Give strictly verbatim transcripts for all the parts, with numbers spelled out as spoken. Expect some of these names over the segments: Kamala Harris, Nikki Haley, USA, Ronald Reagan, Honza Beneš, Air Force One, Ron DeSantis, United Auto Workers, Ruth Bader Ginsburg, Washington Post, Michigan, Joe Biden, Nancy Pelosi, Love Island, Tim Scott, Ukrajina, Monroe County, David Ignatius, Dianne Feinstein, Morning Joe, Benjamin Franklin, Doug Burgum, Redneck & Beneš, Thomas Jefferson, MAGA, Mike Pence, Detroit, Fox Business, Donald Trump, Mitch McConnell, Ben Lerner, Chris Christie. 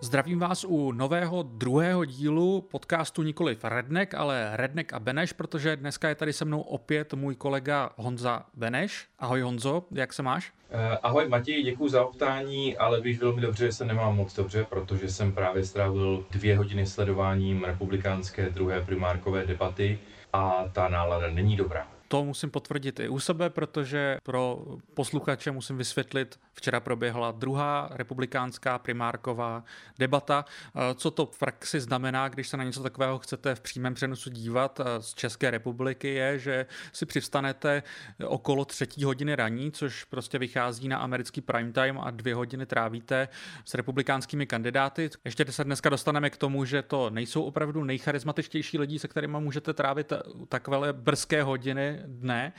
Zdravím vás u nového druhého dílu podcastu nikoliv Redneck, ale Redneck a Beneš, protože dneska je tady se mnou opět můj kolega Honza Beneš. Ahoj Honzo, jak se máš? Ahoj Matěj, děkuji za optání, ale víš velmi dobře, že se nemám moc dobře, protože jsem právě strávil dvě hodiny sledováním republikánské druhé primárkové debaty a ta nálada není dobrá. To musím potvrdit i u sebe, protože pro posluchače musím vysvětlit, včera proběhla druhá republikánská primárková debata. Co to v praxi znamená, když se na něco takového chcete v přímém přenosu dívat z České republiky, je, že si přivstanete okolo třetí hodiny raní, což prostě vychází na americký prime time a dvě hodiny trávíte s republikánskými kandidáty. Ještě se dneska dostaneme k tomu, že to nejsou opravdu nejcharizmatičtější lidi, se kterými můžete trávit takové brzké hodiny dne.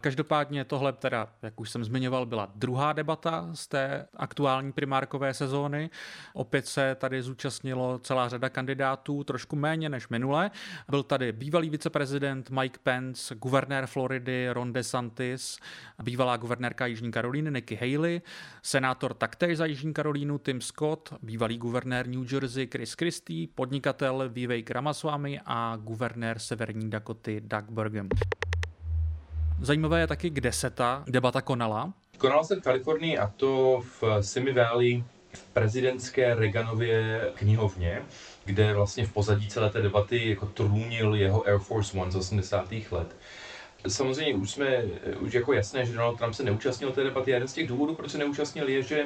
Každopádně tohle teda, jak už jsem zmiňoval, byla druhá debata z té aktuální primárkové sezóny. Opět se tady zúčastnilo celá řada kandidátů, trošku méně než minule. Byl tady bývalý viceprezident Mike Pence, guvernér Floridy Ron DeSantis, bývalá guvernérka Jižní Karolíny Nikki Haley, senátor taktéž za Jižní Karolínu Tim Scott, bývalý guvernér New Jersey Chris Christie, podnikatel Vivek Ramaswamy a guvernér Severní Dakoty Doug Burgum. Zajímavé je taky, kde se ta debata konala. Konala se v Kalifornii, a to v Simi Valley, v prezidentské Reaganově knihovně, kde vlastně v pozadí celé té debaty jako trůnil jeho Air Force One z osmdesátých let. Samozřejmě už jsme už jako jasné, že Donald Trump se neúčastnil té debaty. Jeden z těch důvodů, proč se neúčastnil, je, že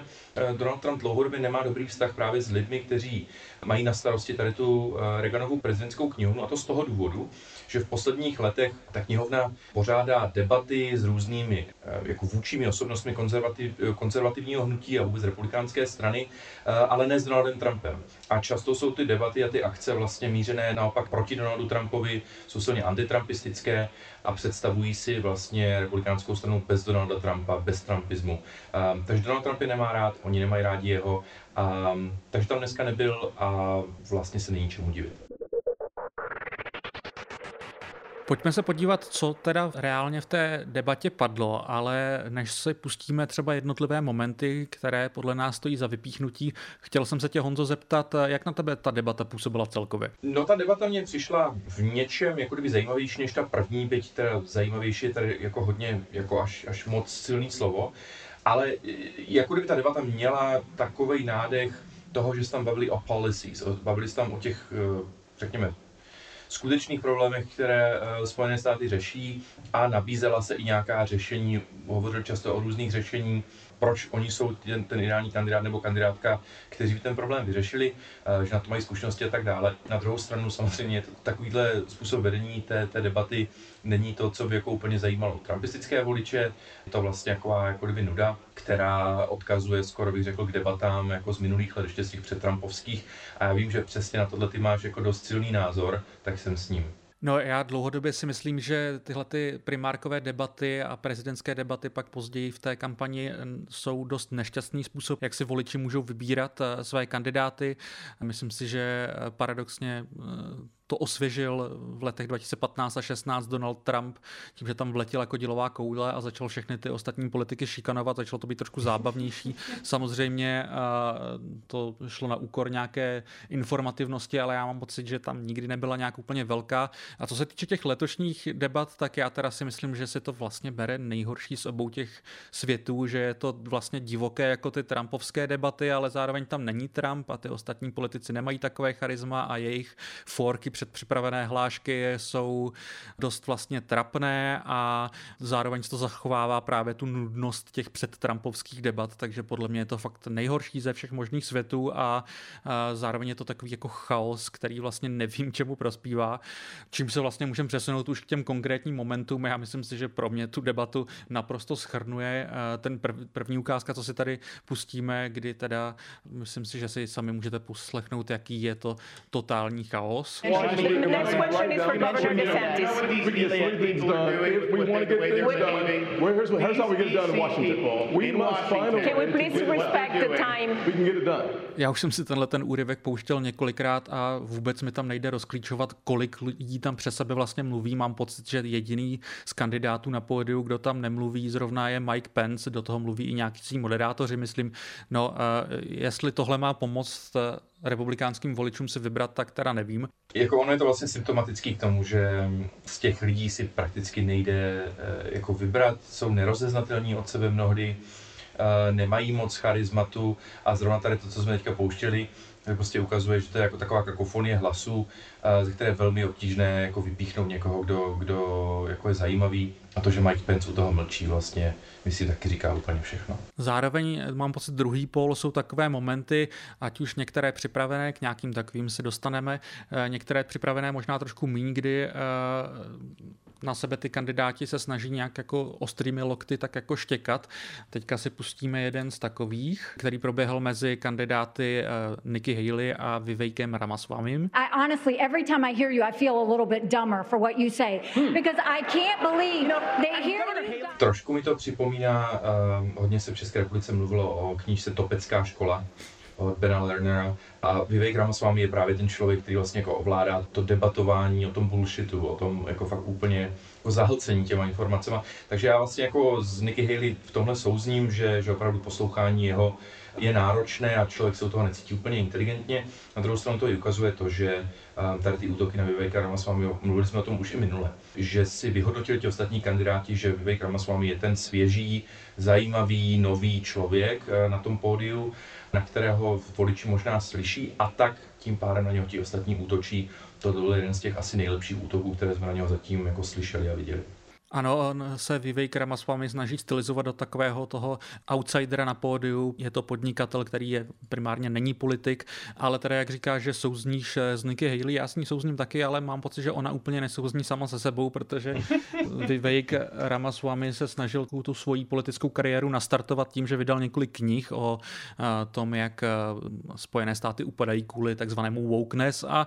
Donald Trump dlouhodobě nemá dobrý vztah právě s lidmi, kteří mají na starosti tady tu Reaganovu prezidentskou knihovnu, a to z toho důvodu, že v posledních letech ta knihovna pořádá debaty s různými jako vůdčími osobnostmi konzervativ, konzervativního hnutí a vůbec republikánské strany, ale ne s Donaldem Trumpem. A často jsou ty debaty a ty akce vlastně mířené naopak proti Donaldu Trumpovi, jsou silně antitrampistické a představují si vlastně republikánskou stranu bez Donalda Trumpa, bez trumpismu. Takže Donald Trump je nemá rád, oni nemají rádi jeho, takže tam dneska nebyl a vlastně se není čemu divit. Pojďme se podívat, co teda reálně v té debatě padlo, ale než si pustíme třeba jednotlivé momenty, které podle nás stojí za vypíchnutí, chtěl jsem se tě, Honzo, zeptat, jak na tebe ta debata působila celkově? No, ta debata mě přišla v něčem jako kdyby zajímavější než ta první, byť teda zajímavější je tady jako hodně, jako až, až moc silný slovo, ale jako kdyby ta debata měla takovej nádech toho, že se tam bavili o policies, bavili se tam o těch, řekněme, skutečných problémech, které Spojené státy řeší, a nabízela se i nějaká řešení, hovořil často o různých řešení, proč oni jsou ten, ten ideální kandidát nebo kandidátka, kteří by ten problém vyřešili, že na to mají zkušenosti a tak dále. Na druhou stranu samozřejmě takovýhle způsob vedení té, té debaty není to, co by jako úplně zajímalo trumpistické voliče. Je to vlastně taková jako kdyby nuda, která odkazuje skoro bych řekl k debatám jako z minulých let, ještě z těch předtrumpovských. A já vím, že přesně na tohle ty máš jako dost silný názor, tak jsem s ním. No, já dlouhodobě si myslím, že tyhle ty primárkové debaty a prezidentské debaty pak později v té kampani jsou dost nešťastný způsob, jak si voliči můžou vybírat své kandidáty. Myslím si, že paradoxně to osvěžil v letech dva tisíce patnáct a šestnáct Donald Trump, tím, že tam vletěla jako dělová koule a začal všechny ty ostatní politiky šikanovat, začalo to být trošku zábavnější. Samozřejmě to šlo na úkor nějaké informativnosti, ale já mám pocit, že tam nikdy nebyla nějak úplně velká. A co se týče těch letošních debat, tak já teda si myslím, že se to vlastně bere nejhorší z obou těch světů, že je to vlastně divoké jako ty trumpovské debaty, ale zároveň tam není Trump a ty ostatní politici nemají takové charisma a jejich forky předpřipravené hlášky jsou dost vlastně trapné a zároveň to zachovává právě tu nudnost těch předtrumpovských debat, takže podle mě je to fakt nejhorší ze všech možných světů a zároveň je to takový jako chaos, který vlastně nevím, čemu prospívá. Čím se vlastně můžeme přesunout už k těm konkrétním momentům. Já myslím si, že pro mě tu debatu naprosto shrnuje ten první ukázka, co si tady pustíme, kdy teda myslím si, že si sami můžete poslechnout, jaký je to totální chaos. The next question is for Governor DeSantis. We just leave these done. If we want to get things done, here's, here's how we get it done in Washington. We must find a way. Can we please respect the time? We can get it done. Já už jsem si tenhle ten úryvek pouštěl několikrát a vůbec mi tam nejde rozklíčovat, kolik lidí tam přes sebe vlastně mluví. Mám pocit, že jediný z kandidátů na pódiu, kdo tam nemluví, zrovna je Mike Pence, do toho mluví i nějaký moderátoři, myslím. No, uh, jestli tohle má pomoct republikánským voličům si vybrat, tak teda nevím. Jako ono je to vlastně symptomatický k tomu, že z těch lidí si prakticky nejde jako vybrat, jsou nerozeznatelní od sebe mnohdy, nemají moc charizmatu a zrovna tady to, co jsme teďka pouštěli, prostě ukazuje, že to je jako taková kakofonie hlasů, ze které je velmi obtížné jako vypíchnout někoho, kdo, kdo jako je zajímavý. A to, že Mike Pence u toho mlčí vlastně, myslím, taky říká úplně všechno. Zároveň mám pocit, druhý pól jsou takové momenty, ať už některé připravené, k nějakým takovým se dostaneme, některé připravené možná trošku míň, kdy na sebe ty kandidáti se snaží nějak jako ostrými lokty tak jako štěkat. Teďka si pustíme jeden z takových, který proběhl mezi kandidáty Nikki Haley a Vivekem Ramaswamym. I honestly every time I hear you I feel a little bit dumber for what you say because I can't believe they hear me. Trošku mi to připomíná, um, hodně se v České republice mluvilo o knížce Topecká škola od Bena Lernera a Vivek Ramaswamy je právě ten člověk, který vlastně jako ovládá to debatování o tom bullshitu, o tom jako fakt úplně jako zahlcení těma informacema. Takže já vlastně jako s Nikki Haley v tomhle souzním, že, že opravdu poslouchání jeho je náročné a člověk se u toho necítí úplně inteligentně. Na druhou stranu to i ukazuje to, že tady ty útoky na Viveka Ramaswamy, mluvili jsme o tom už i minule, že si vyhodnotili ti ostatní kandidáti, že Vivek Ramaswamy je ten svěží, zajímavý, nový člověk na tom pódiu, na kterého voliči možná slyší a tak tím pádem na něho ti ostatní útočí. To byl jeden z těch asi nejlepších útoků, které jsme na něho zatím jako slyšeli a viděli. Ano, on se Vivek Ramaswamy snaží stylizovat do takového toho outsidera na pódiu. Je to podnikatel, který je primárně není politik, ale teda jak říká, že souzníš s Nikki Haley, já s ní souzním taky, ale mám pocit, že ona úplně nesouzní sama se sebou, protože Vivek Ramaswamy se snažil tu svoji politickou kariéru nastartovat tím, že vydal několik knih o tom, jak Spojené státy upadají kvůli takzvanému wokeness a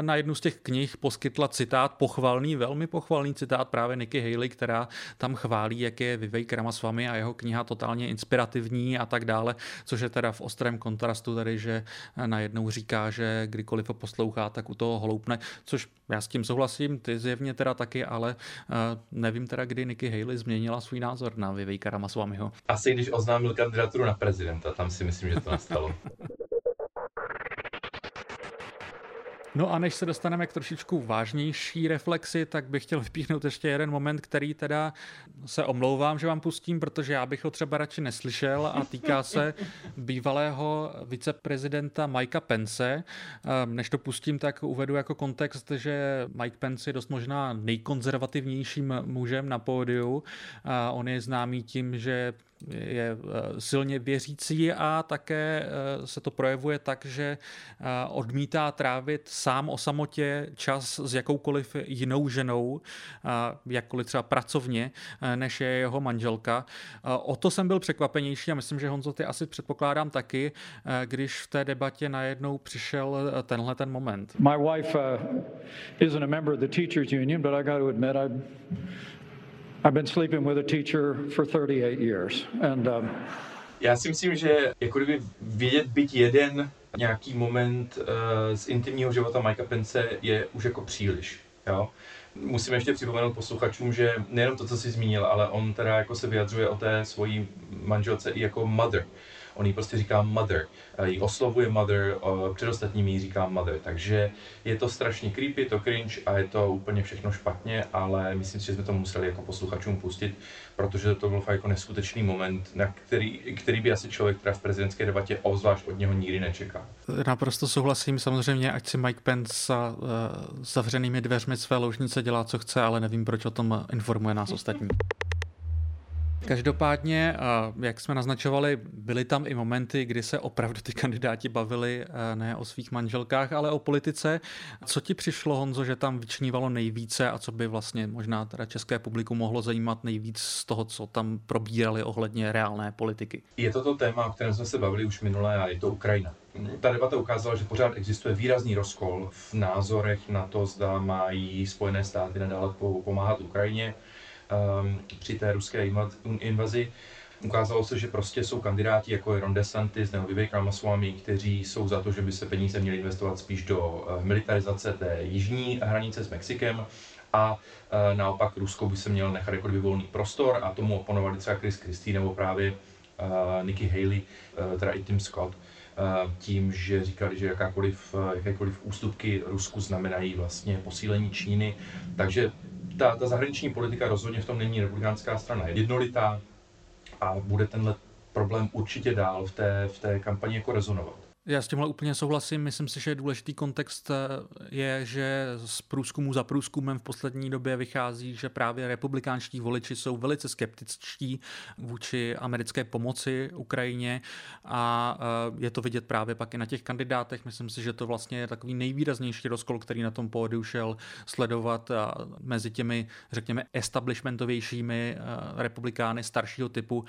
na jednu z těch knih poskytla citát, pochvalný, velmi pochvalný citát právě Nikki Haley, která tam chválí, jak je Vivek Ramaswamy a jeho kniha totálně inspirativní a tak dále, což je teda v ostrém kontrastu tady, že najednou říká, že kdykoliv ho poslouchá, tak u toho holoupne, což já s tím souhlasím, ty zjevně teda taky, ale uh, nevím teda, kdy Nikki Haley změnila svůj názor na Viveka Ramaswamyho. Asi když oznámil kandidaturu na prezidenta, tam si myslím, že to nastalo. No a než se dostaneme k trošičku vážnější reflexi, tak bych chtěl vypíchnout ještě jeden moment, který teda se omlouvám, že vám pustím, protože já bych ho třeba radši neslyšel a týká se bývalého viceprezidenta Mikea Pence. Než to pustím, tak uvedu jako kontext, že Mike Pence je dost možná nejkonzervativnějším mužem na pódiu. On je známý tím, že je silně věřící a také se to projevuje tak, že odmítá trávit sám o samotě čas s jakoukoliv jinou ženou, jakkoliv třeba pracovně, než je jeho manželka. O to jsem byl překvapenější a myslím, že Honzo, ty asi předpokládám taky, když v té debatě najednou přišel tenhle ten moment. My wife uh, isn't a member of the teachers union, but I got to admit I I've been sleeping with a teacher for thirty-eight years. And, um... Já si myslím, že jako kdyby vědět byť jeden nějaký moment uh, z intimního života Mikea Pence je už jako příliš. Jo? Musím ještě připomenout posluchačům, že nejenom to, co jsi zmínil, ale on teda jako se vyjadřuje o té svojí manželce i jako mother. On jí prostě říká mother, jí oslovuje mother, před ostatními jí říká mother, takže je to strašně creepy, je to cringe a je to úplně všechno špatně, ale myslím si, že jsme to museli jako posluchačům pustit, protože to byl fakt jako neskutečný moment, na který, který by asi člověk teda v prezidentské debatě obzvlášť od něho nikdy nečeká. Naprosto souhlasím, samozřejmě, ať si Mike Pence s zavřenými dveřmi své ložnice dělá, co chce, ale nevím, proč o tom informuje nás ostatní. Každopádně, jak jsme naznačovali, byly tam i momenty, kdy se opravdu ty kandidáti bavili ne o svých manželkách, ale o politice. Co ti přišlo, Honzo, že tam vyčnívalo nejvíce a co by vlastně možná teda české publikum mohlo zajímat nejvíc z toho, co tam probírali ohledně reálné politiky? Je to to téma, o kterém jsme se bavili už minule a je to Ukrajina. Ta debata ukázala, že pořád existuje výrazný rozkol v názorech na to, zda mají Spojené státy nadále pomáhat Ukrajině. Um, při té ruské invazi. Ukázalo se, že prostě jsou kandidáti, jako je Ron DeSantis nebo Vivek Ramaswamy, kteří jsou za to, že by se peníze měly investovat spíš do militarizace té jižní hranice s Mexikem a uh, naopak Rusko by se mělo nechat jako volný prostor a tomu oponovali třeba Chris Christie nebo právě uh, Nikki Haley, uh, teda i Tim Scott. tím, že říkali, že jakákoliv, jakékoliv ústupky Rusku znamenají vlastně posílení Číny. Takže ta, ta zahraniční politika rozhodně v tom není republikánská strana jednolitá a bude tenhle problém určitě dál v té, v té kampani jako rezonovat. Já s tímhle úplně souhlasím. Myslím si, že důležitý kontext je, že z průzkumu za průzkumem v poslední době vychází, že právě republikánští voliči jsou velice skeptičtí vůči americké pomoci Ukrajině a je to vidět právě pak i na těch kandidátech. Myslím si, že to vlastně je takový nejvýraznější rozkol, který na tom pódiu šel sledovat mezi těmi, řekněme, establishmentovějšími republikány staršího typu,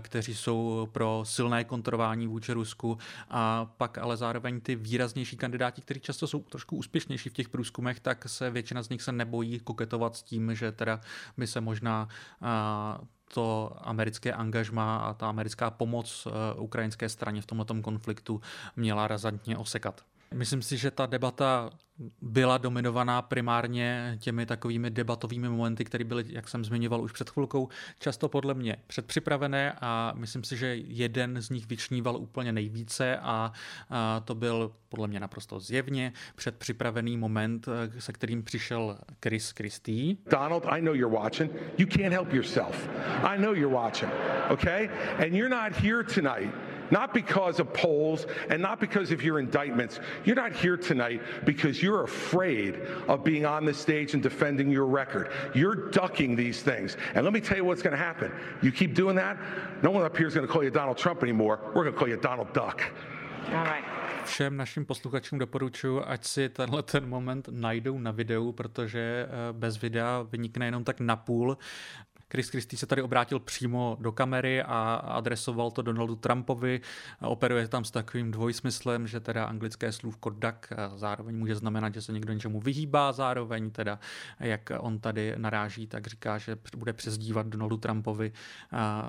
kteří jsou pro silné kontrování vůči Rusku a pak ale zároveň ty výraznější kandidáti, kteří často jsou trošku úspěšnější v těch průzkumech, tak se většina z nich se nebojí koketovat s tím, že teda by se možná a, to americké angažmá a ta americká pomoc a, ukrajinské straně v tomto konfliktu měla razantně osekat. Myslím si, že ta debata byla dominovaná primárně těmi takovými debatovými momenty, které byly, jak jsem zmiňoval už před chvilkou, často podle mě předpřipravené a myslím si, že jeden z nich vyčníval úplně nejvíce a, a to byl podle mě naprosto zjevně předpřipravený moment, se kterým přišel Chris Christie. Donald, I know you're watching. You can't help yourself. I know you're watching. Okay? And you're not here tonight. Not because of polls and not because of your indictments. You're not here tonight because you're afraid of being on the stage and defending your record. You're ducking these things. And let me tell you what's going to happen. You keep doing that, no one up here is going to call you Donald Trump anymore. We're going to call you Donald Duck. All right. Všem našim posluchačům doporučuji, ať si tenhle ten moment najdou na videu, protože bez videa vynikne jenom tak napůl. Chris Christie se tady obrátil přímo do kamery a adresoval to Donaldu Trumpovi. Operuje tam s takovým dvojsmyslem, že teda anglické slůvko duck zároveň může znamenat, že se někdo něčemu vyhýbá, zároveň teda, jak on tady naráží, tak říká, že bude přezdívat Donaldu Trumpovi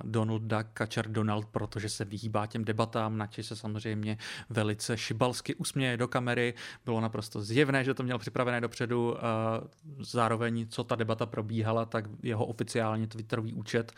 Donald Duck, kačer Donald, protože se vyhýbá těm debatám, načež se samozřejmě velice šibalsky usměje do kamery. Bylo naprosto zjevné, že to měl připravené dopředu. Zároveň, co ta debata probíhala, tak jeho oficiální twitterový účet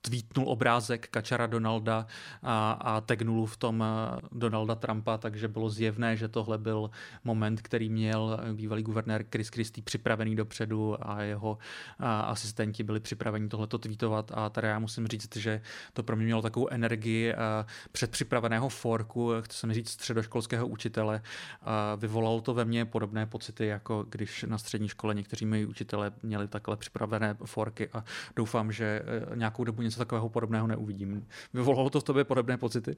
tweetnul obrázek kačara Donalda a, a tagnul v tom Donalda Trumpa, takže bylo zjevné, že tohle byl moment, který měl bývalý guvernér Chris Christie připravený dopředu a jeho a, asistenti byli připraveni tohleto tweetovat a tady já musím říct, že to pro mě mělo takovou energii a, předpřipraveného forku, chci jsem říct středoškolského učitele, a vyvolalo to ve mně podobné pocity, jako když na střední škole někteří moji učitele měli takhle připravené forky a doufám, že nějakou dobu něco takového podobného neuvidím. Vyvolalo to v tobě podobné pocity?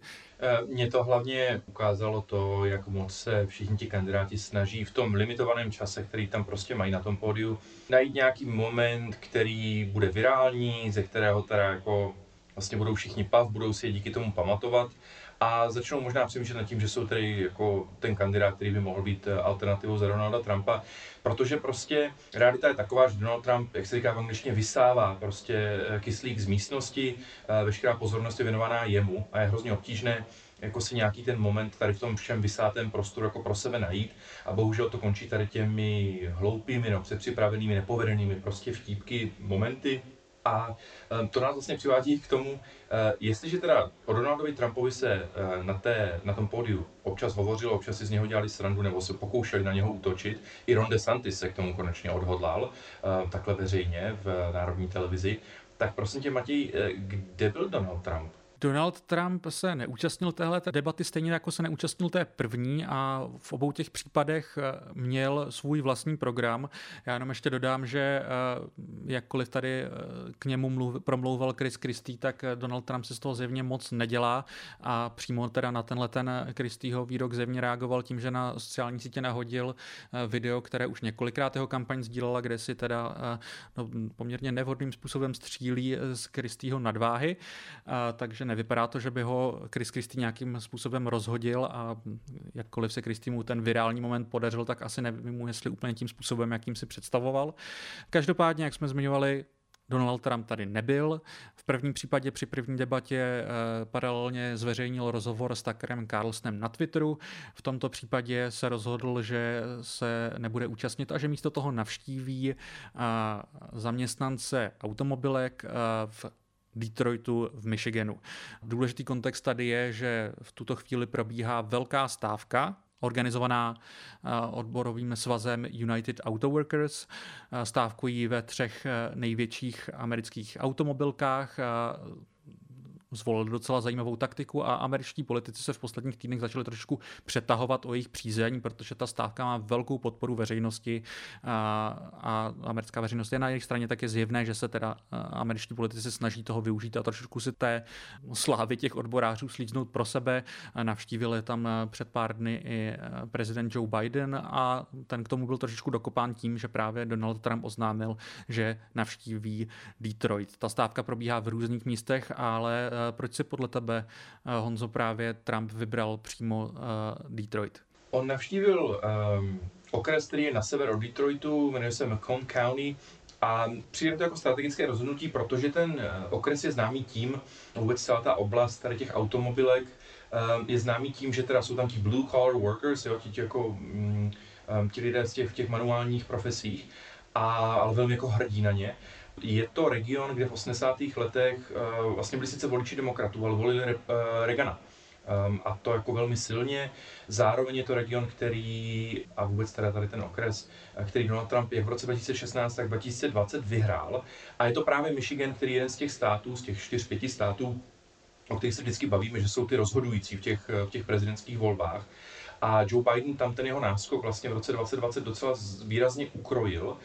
Mně to hlavně ukázalo to, jak moc se všichni ti kandidáti snaží v tom limitovaném čase, který tam prostě mají na tom pódiu, najít nějaký moment, který bude virální, ze kterého teda jako vlastně budou všichni pav, budou si je díky tomu pamatovat a začnou možná přemýšlet nad tím, že jsou tady jako ten kandidát, který by mohl být alternativou za Donalda Trumpa, protože prostě realita je taková, že Donald Trump, jak se říká v angličtině, vysává prostě kyslík z místnosti, veškerá pozornost je věnovaná jemu a je hrozně obtížné jako si nějaký ten moment tady v tom všem vysátém prostoru jako pro sebe najít a bohužel to končí tady těmi hloupými, no, předpřipravenými, nepovedenými prostě vtípky, momenty. A to nás vlastně přivádí k tomu, jestliže teda o Donaldovi Trumpovi se na, té, na tom pódiu občas hovořilo, občas si z něho dělali srandu nebo se pokoušeli na něho útočit, i Ron DeSantis se k tomu konečně odhodlal, takhle veřejně v národní televizi, tak prosím tě, Matěj, kde byl Donald Trump? Donald Trump se neúčastnil téhle debaty stejně jako se neúčastnil té první a v obou těch případech měl svůj vlastní program. Já jenom ještě dodám, že jakkoliv tady k němu mluv, promlouval Chris Christie, tak Donald Trump se z toho zjevně moc nedělá a přímo teda na tenhle ten Christieho výrok zjevně reagoval tím, že na sociální sítě nahodil video, které už několikrát jeho kampaň sdílela, kde si teda no, poměrně nevhodným způsobem střílí z Christieho nadváhy, takže nevypadá to, že by ho Chris Christie nějakým způsobem rozhodil a jakkoliv se Christie mu ten virální moment podařil, tak asi nevím, jestli úplně tím způsobem, jakým si představoval. Každopádně, jak jsme zmiňovali, Donald Trump tady nebyl. V prvním případě při první debatě e, paralelně zveřejnil rozhovor s Tuckerem Carlsonem na Twitteru. V tomto případě se rozhodl, že se nebude účastnit a že místo toho navštíví a, zaměstnance automobilek a, v Detroitu v Michiganu. Důležitý kontext tady je, že v tuto chvíli probíhá velká stávka, organizovaná odborovým svazem United Auto Workers. Stávkují ve třech největších amerických automobilkách. Zvolil docela zajímavou taktiku a američtí politici se v posledních týdnech začali trošku přetahovat o jejich přízeň, protože ta stávka má velkou podporu veřejnosti a, a americká veřejnost je na jejich straně, tak je zjevné, že se teda američtí politici snaží toho využít a trošku si té slávy těch odborářů slíznout pro sebe. Navštívili tam před pár dny i prezident Joe Biden a ten k tomu byl trošičku dokopán tím, že právě Donald Trump oznámil, že navštíví Detroit. Ta stávka probíhá v různých místech, ale proč si podle tebe, Honzo, právě Trump vybral přímo uh, Detroit? On navštívil um, okres, který je na sever od Detroitu, jmenuje se Monroe County a přijde to jako strategické rozhodnutí, protože ten okres je známý tím, vůbec celá ta oblast tady těch automobilek um, je známý tím, že teda jsou tam ti blue collar workers, jo, ti, ti, jako, um, ti lidé z těch, v těch manuálních profesích, a, ale velmi jako hrdí na ně. Je to region, kde v osmdesátých letech uh, vlastně byli sice voliči demokratů, ale volili Re- uh, Reagana. Um, a to jako velmi silně. Zároveň je to region, který, a vůbec teda tady ten okres, který Donald Trump je v roce dva tisíce šestnáct, tak dva tisíce dvacet vyhrál. A je to právě Michigan, který je jeden z těch států, z těch čtyř pěti států, o kterých se vždycky bavíme, že jsou ty rozhodující v těch, v těch prezidentských volbách. A Joe Biden tam ten jeho náskok vlastně v roce dva tisíce dvacet docela výrazně ukrojil.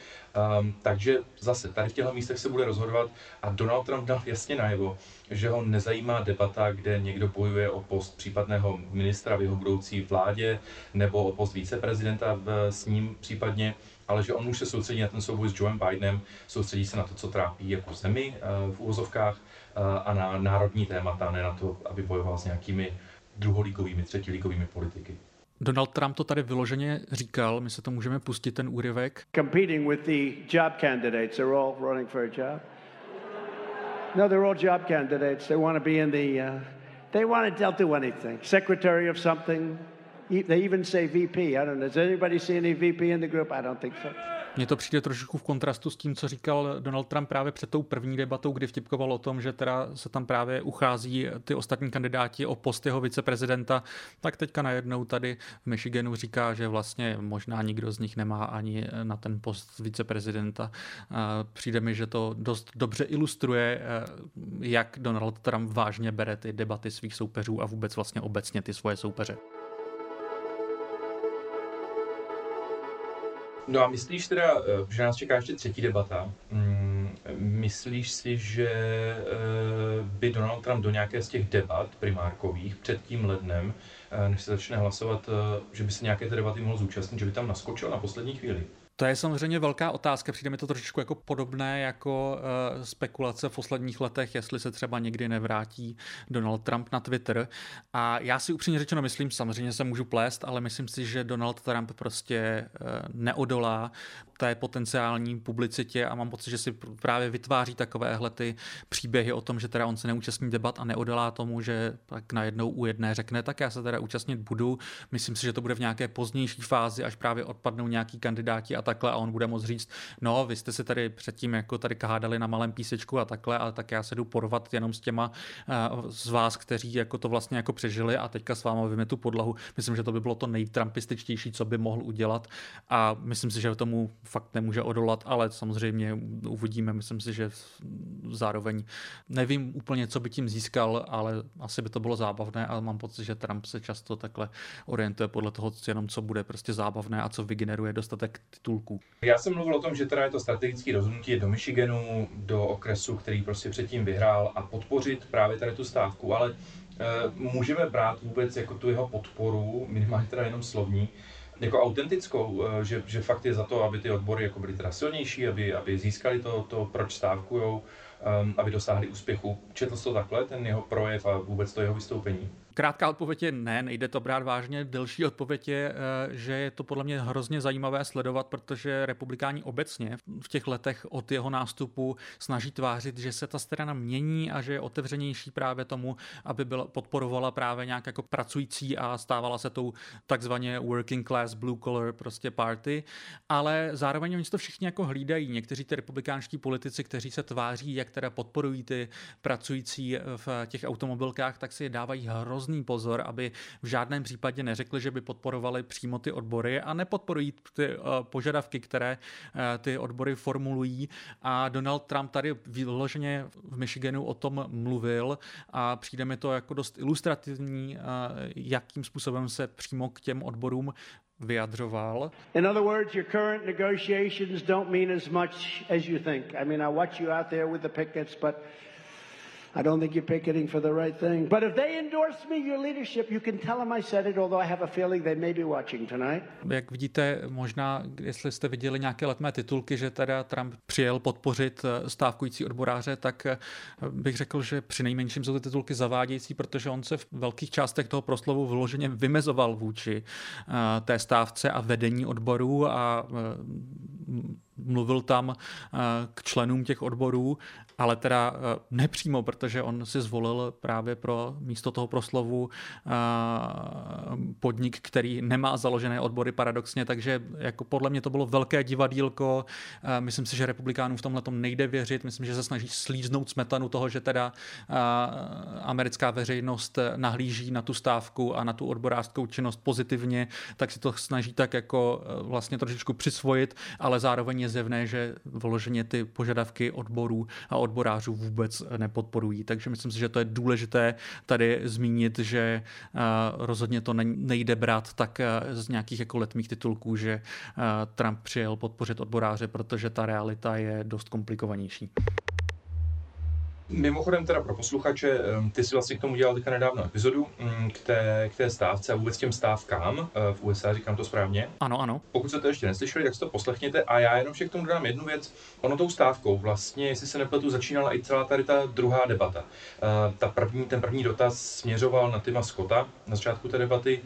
Um, takže zase tady v těchto místech se bude rozhodovat a Donald Trump dal jasně najevo, že ho nezajímá debata, kde někdo bojuje o post případného ministra v jeho budoucí vládě nebo o post viceprezidenta v, s ním případně, ale že on už se soustředí na ten souboj s Joem Bidenem, soustředí se na to, co trápí jako zemi uh, v úvozovkách uh, a na národní témata, ne na to, aby bojoval s nějakými druholíkovými, třetilíkovými politiky. Donald Trump to tady vyloženě říkal, my se to můžeme pustit, ten úryvek. Competing with the job candidates, they're all running for a job. No, they're all job candidates. They want to be in the, uh, they want to, they'll do anything. Secretary of something. They even say V P. I don't know. Does anybody see any V P in the group? I don't think so. Mně to přijde trošku v kontrastu s tím, co říkal Donald Trump právě před tou první debatou, kdy vtipkoval o tom, že teda se tam právě uchází ty ostatní kandidáti o post jeho viceprezidenta, tak teďka najednou tady v Michiganu říká, že vlastně možná nikdo z nich nemá ani na ten post viceprezidenta. Přijde mi, že to dost dobře ilustruje, jak Donald Trump vážně bere ty debaty svých soupeřů a vůbec vlastně obecně ty svoje soupeře. No a myslíš teda, že nás čeká ještě třetí debata, myslíš si, že by Donald Trump do nějaké z těch debat primárkových před tím lednem, než se začne hlasovat, že by se nějaké té debaty mohl zúčastnit, že by tam naskočil na poslední chvíli? To je samozřejmě velká otázka, přijde mi to trošičku jako podobné jako uh, spekulace v posledních letech, jestli se třeba někdy nevrátí Donald Trump na Twitter. A já si upřímně řečeno myslím, samozřejmě se můžu plést, ale myslím si, že Donald Trump prostě uh, neodolá té potenciální publicitě a mám pocit, že si právě vytváří takovéhle ty příběhy o tom, že teda on se neúčastní debat a neodolá tomu, že tak najednou u jedné řekne, tak já se teda účastnit budu. Myslím si, že to bude v nějaké pozdější fázi, až právě odpadnou nějaký kandidáti a takhle a on bude moct říct, no vy jste si tady předtím jako tady hádali na malém písečku a takhle, ale tak já se jdu porvat jenom s těma uh, z vás, kteří jako to vlastně jako přežili a teďka s váma vymetu podlahu. Myslím, že to by bylo to nejtrumpističtější, co by mohl udělat a myslím si, že tomu fakt nemůže odolat, ale samozřejmě uvidíme, myslím si, že zároveň nevím úplně, co by tím získal, ale asi by to bylo zábavné a mám pocit, že Trump se často takhle orientuje podle toho, jenom co bude prostě zábavné a co vygeneruje dostatek titulků. Já jsem mluvil o tom, že teda je to strategické rozhodnutí do Michiganu, do okresu, který prostě předtím vyhrál a podpořit právě tady tu stávku, ale můžeme brát vůbec jako tu jeho podporu, minimálně teda jenom slovní, jako autentickou, že, že fakt je za to, aby ty odbory jako byly teda silnější, aby, aby získali to, to proč stávkujou, um, aby dosáhli úspěchu. Četl jsi to takhle, ten jeho projev a vůbec to jeho vystoupení? Krátká odpověď je ne, nejde to brát vážně. Delší odpověď je, že je to podle mě hrozně zajímavé sledovat, protože republikáni obecně v těch letech od jeho nástupu snaží tvářit, že se ta strana mění a že je otevřenější právě tomu, aby byla podporovala právě nějak jako pracující a stávala se tou takzvaně working class blue collar prostě party, ale zároveň oni to všichni jako hlídají. Někteří ty republikánští politici, kteří se tváří, jak teda podporují ty pracující v těch automobilkách, tak si je dávají hrozný pozor, aby v žádném případě neřekli, že by podporovali přímo ty odbory a nepodporují ty uh, požadavky, které uh, ty odbory formulují. A Donald Trump tady vyloženě v Michiganu o tom mluvil a přijde mi to jako dost ilustrativní, uh, jakým způsobem se přímo k těm odborům vyjadřoval. In other words, your current negotiations don't mean as much as you think. I mean, I watch you out there with the pickets, but I don't think you're picketing for the right thing. But if they endorse me, your leadership, you can tell them I said it, although I have a feeling they may be watching tonight. Jak vidíte, možná, jestli jste viděli nějaké letmé titulky, že teda Trump přijel podpořit stávkující odboráře, tak bych řekl, že přinejmenším jsou ty titulky zavádějící, protože on se v velkých částech toho proslovu vyloženě vymezoval vůči té stávce a vedení odborů a mluvil tam k členům těch odborů, ale teda nepřímo, protože on si zvolil právě pro místo toho proslovu podnik, který nemá založené odbory paradoxně, takže jako podle mě to bylo velké divadýlko. Myslím si, že republikánům v tomhletom nejde věřit, myslím, že se snaží slíznout smetanu toho, že teda americká veřejnost nahlíží na tu stávku a na tu odborářskou činnost pozitivně, tak si to snaží tak jako vlastně trošičku přisvojit, ale zároveň je zjevné, že vyloženě ty požadavky odborů a odborářů vůbec nepodporují. Takže myslím si, že to je důležité tady zmínit, že rozhodně to nejde brát tak z nějakých jako letmých titulků, že Trump přijel podpořit odboráře, protože ta realita je dost komplikovanější. Mimochodem teda pro posluchače, ty si vlastně k tomu dělal teďka nedávno epizodu k té, k té stávce a vůbec těm stávkám v U S A, říkám to správně. Ano, ano. Pokud jste to ještě neslyšeli, tak si to poslechněte a já jenom však k tomu dodám jednu věc. Ono tou stávkou vlastně, jestli se nepletu, začínala i celá tady ta druhá debata. Ta první, ten první dotaz směřoval na Tima Scotta na začátku té debaty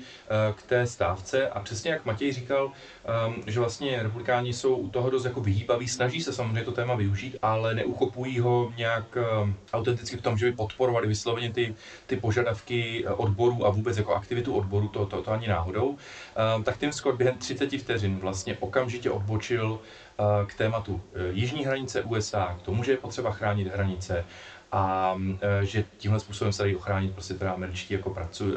k té stávce a přesně jak Matěj říkal, že vlastně republikáni jsou u toho dost jako vyhýbaví, snaží se samozřejmě to téma využít, ale neuchopují ho nějak autenticky v tom, že by podporovali vysloveně ty, ty požadavky odborů a vůbec jako aktivitu odborů, to, to, to ani náhodou, um, tak Tim Scott během třicet vteřin vlastně okamžitě odbočil uh, k tématu uh, jižní hranice U S A, k tomu, že je potřeba chránit hranice a uh, že tímhle způsobem se dají ochránit prostě teda američtí, jako pracu, uh,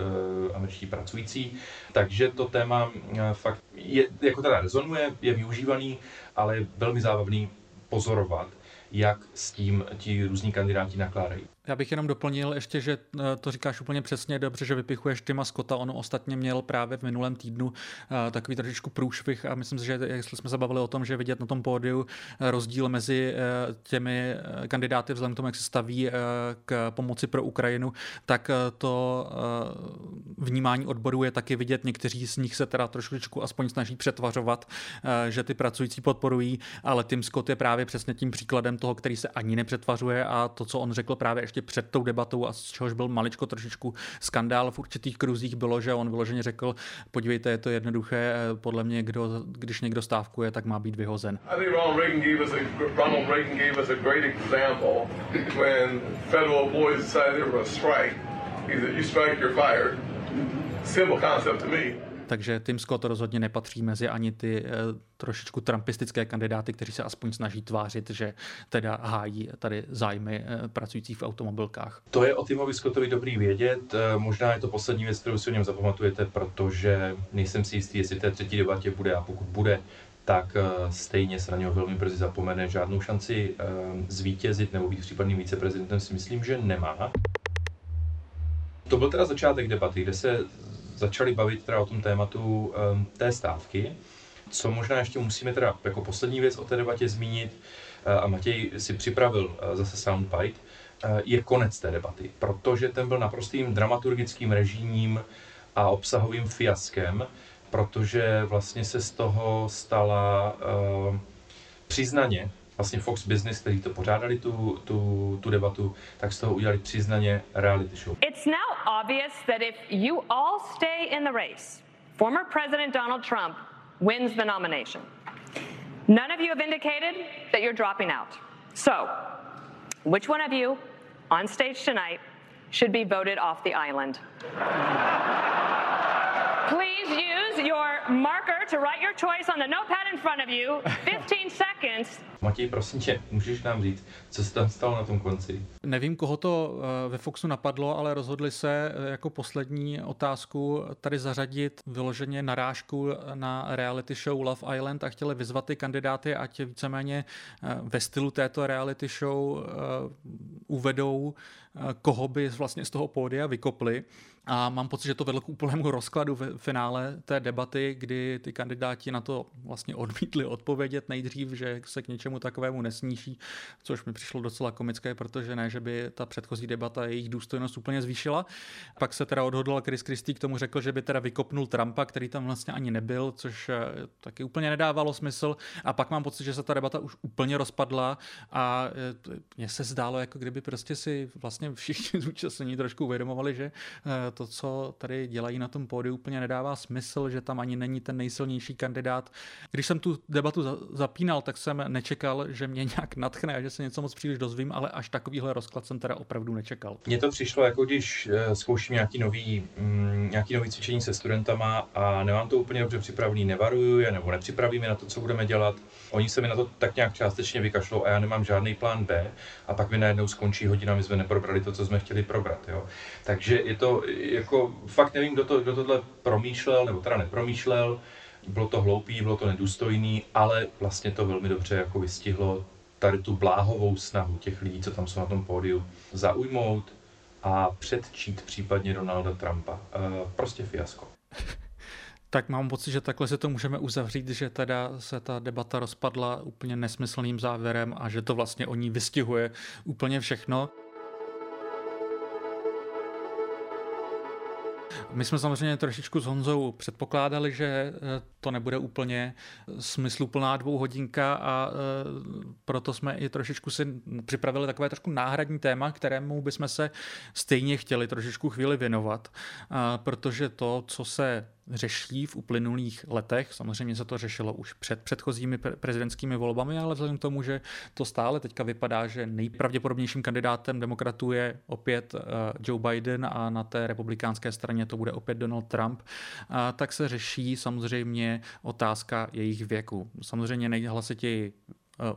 američtí pracující. Takže to téma uh, fakt je, jako teda rezonuje, je využívaný, ale je velmi zábavný pozorovat, jak s tím ti různí kandidáti nakládají. Já bych jenom doplnil ještě, že to říkáš úplně přesně, dobře, že vypichuješ Tima Scotta. On ostatně měl právě v minulém týdnu takový trošičku průšvih a myslím si, že jestli jsme se bavili o tom, že vidět na tom pódiu rozdíl mezi těmi kandidáty vzhledem k tomu, jak se staví k pomoci pro Ukrajinu, tak to vnímání odborů je taky vidět. Někteří z nich se teda trošičku aspoň snaží přetvařovat, že ty pracující podporují, ale Tim Scott je právě přesně tím příkladem toho, který se ani nepřetvařuje a to, co on řekl právě ještě před tou debatou a z čehož byl maličko trošičku skandál v určitých kruzích bylo, že on vyloženě řekl, podívejte, je to jednoduché, podle mě, kdo, když někdo stávkuje, tak má být vyhozen. I think Ronald Reagan gave us a, Ronald Reagan gave us a great example when federal employees decided they were going to strike. He said, you strike, you're fired. Simple concept to me. Takže Tim Scott rozhodně nepatří mezi ani ty trošičku trumpistické kandidáty, kteří se aspoň snaží tvářit, že teda hájí tady zájmy pracujících v automobilkách. To je o Timovi Scottovi dobrý vědět. Možná je to poslední věc, kterou si o něm zapamatujete, protože nejsem si jistý, jestli v té třetí debatě bude a pokud bude, tak stejně se na něho velmi brzy zapomene. Žádnou šanci zvítězit nebo být případným viceprezidentem si myslím, že nemá. To byl teda začátek debaty, kde se začali bavit teda o tom tématu um, té stávky. Co možná ještě musíme teda jako poslední věc o té debatě zmínit, uh, a Matěj si připravil uh, zase soundbite, uh, je konec té debaty, protože ten byl naprostým dramaturgickým, režijním a obsahovým fiaskem, protože vlastně se z toho stala uh, přiznaně a vlastně Fox Business, který to pořádali tu, tu, tu debatu, tak z toho udělali přiznaně reality show. It's now obvious that if you all stay in the race, former President Donald Trump wins the nomination. None of you have indicated that you're dropping out. So, which one of you on stage tonight should be voted off the island? Please use your marker to write your choice on the notepad in front of you. fifteen seconds. Matěj, prosím tě, můžeš nám říct, co se tam stalo na tom konci? Nevím, koho to ve Foxu napadlo, ale rozhodli se jako poslední otázku tady zařadit vyloženě narážku na reality show Love Island a chtěli vyzvat ty kandidáty, ať víceméně ve stylu této reality show uvedou, koho by vlastně z toho pódia vykopli. A mám pocit, že to vedlo k úplnému rozkladu v finále té debaty, kdy ty kandidáti na to vlastně odmítli odpovědět nejdřív, že se k něčemu takovému nesníší, což mi přišlo docela komické, protože ne, že by ta předchozí debata jejich důstojnost úplně zvýšila. Pak se teda odhodlal Chris Christie, k tomu řekl, že by teda vykopnul Trumpa, který tam vlastně ani nebyl, což taky úplně nedávalo smysl. A pak mám pocit, že se ta debata už úplně rozpadla a mně se zdálo, jako kdyby prostě si vlastně všichni zúčastnění trošku uvědomovali, že to, co tady dělají na tom pódiu, úplně nedává smysl, že tam ani není ten nejsilnější kandidát. Když jsem tu debatu zapínal, tak jsem nečekal, že mě nějak nadchne a že se něco moc příliš dozvím, ale až takovýhle rozklad jsem teda opravdu nečekal. Mně to přišlo, jako když zkouším nějaký nový, nějaký nový cvičení se studentama a nemám to úplně dobře připravený, nevaruju je nebo nepřipravím je na to, co budeme dělat. Oni se mi na to tak nějak částečně vykašlou a já nemám žádný plán B a pak mi najednou skončí hodina, my jsme neprobrali to, co jsme chtěli probrat. Jo? Takže je to jako, fakt nevím, kdo, to, kdo tohle promýšlel, nebo teda nepromýšlel, bylo to hloupý, bylo to nedůstojný, ale vlastně to velmi dobře jako vystihlo tady tu bláhovou snahu těch lidí, co tam jsou na tom pódiu, zaujmout a předčít případně Donalda Trumpa. E, prostě fiasko. Tak mám pocit, že takhle se to můžeme uzavřít, že teda se ta debata rozpadla úplně nesmyslným závěrem a že to vlastně o ní vystihuje úplně všechno. My jsme samozřejmě trošičku s Honzou předpokládali, že to nebude úplně smysluplná dvouhodinka a proto jsme i trošičku si připravili takové trošku náhradní téma, kterému bychom se stejně chtěli trošičku chvíli věnovat, protože to, co se řeší v uplynulých letech. Samozřejmě se to řešilo už před předchozími prezidentskými volbami, ale vzhledem k tomu, že to stále teďka vypadá, že nejpravděpodobnějším kandidátem demokratů je opět Joe Biden a na té republikánské straně to bude opět Donald Trump, tak se řeší samozřejmě otázka jejich věku. Samozřejmě nejhlasitěji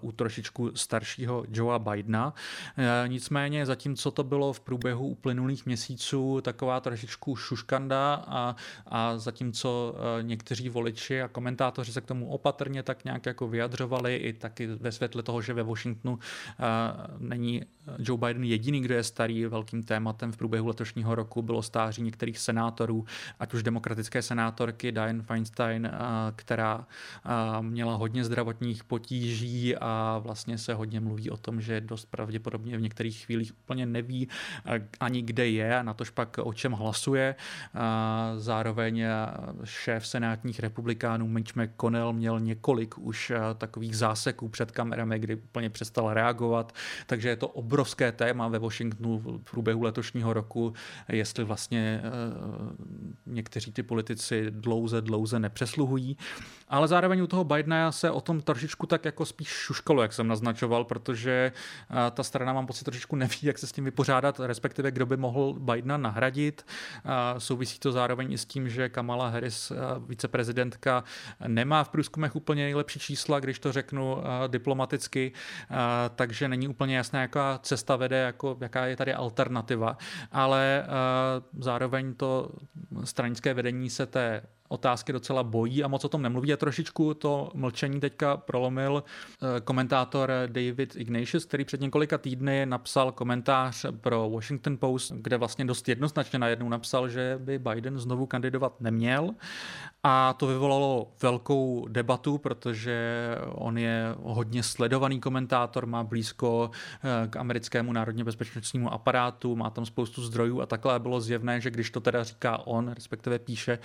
u trošičku staršího Joea Bidena. Nicméně zatímco to bylo v průběhu uplynulých měsíců taková trošičku šuškanda a, a zatímco někteří voliči a komentátoři se k tomu opatrně tak nějak jako vyjadřovali i taky ve světle toho, že ve Washingtonu není Joe Biden jediný, kdo je starý. Velkým tématem v průběhu letošního roku bylo stáří některých senátorů, ať už demokratické senátorky Dianne Feinstein, která měla hodně zdravotních potíží a vlastně se hodně mluví o tom, že dost pravděpodobně v některých chvílích úplně neví ani kde je a natož pak o čem hlasuje. Zároveň šéf senátních republikánů Mitch McConnell měl několik už takových záseků před kamerami, kdy úplně přestal reagovat, takže je to obrovské téma ve Washingtonu v průběhu letošního roku, jestli vlastně někteří ty politici dlouze, dlouze nepřesluhují. Ale zároveň u toho Bidena se o tom trošičku tak jako spíš šuškalo, jak jsem naznačoval, protože ta strana, mám pocit, trošičku neví, jak se s tím vypořádat, respektive kdo by mohl Bidena nahradit. Souvisí to zároveň i s tím, že Kamala Harris, viceprezidentka, nemá v průzkumech úplně nejlepší čísla, když to řeknu diplomaticky, takže není úplně jasné, jaká cesta vede, jako, jaká je tady alternativa. Ale zároveň to stranické vedení se té otázky docela bojí a moc o tom nemluví a trošičku to mlčení teďka prolomil komentátor David Ignatius, který před několika týdny napsal komentář pro Washington Post, kde vlastně dost jednoznačně najednou napsal, že by Biden znovu kandidovat neměl a to vyvolalo velkou debatu, protože on je hodně sledovaný komentátor, má blízko k americkému národně bezpečnostnímu aparátu, má tam spoustu zdrojů a takhle bylo zjevné, že když to teda říká on, respektive píše,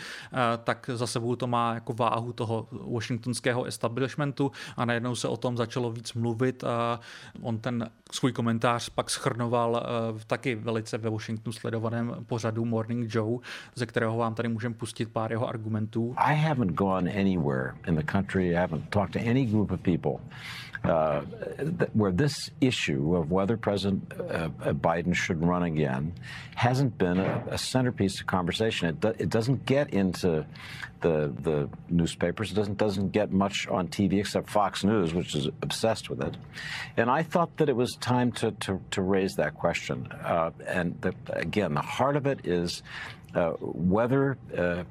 tak za sebou to má jako váhu toho washingtonského establishmentu a najednou se o tom začalo víc mluvit a on ten svůj komentář pak shrnoval v taky velice ve Washingtonu sledovaném pořadu Morning Joe, ze kterého vám tady můžeme pustit pár jeho argumentů. I haven't gone anywhere in the country, I haven't talked to any group of people uh, where this issue of whether President uh, Biden should run again hasn't been a, a centerpiece of conversation. It, do, it doesn't get into the the newspapers. It doesn't doesn't get much on T V except Fox News, which is obsessed with it. And I thought that it was time to to, to raise that question. Uh, and the, again, the heart of it is uh, whether uh,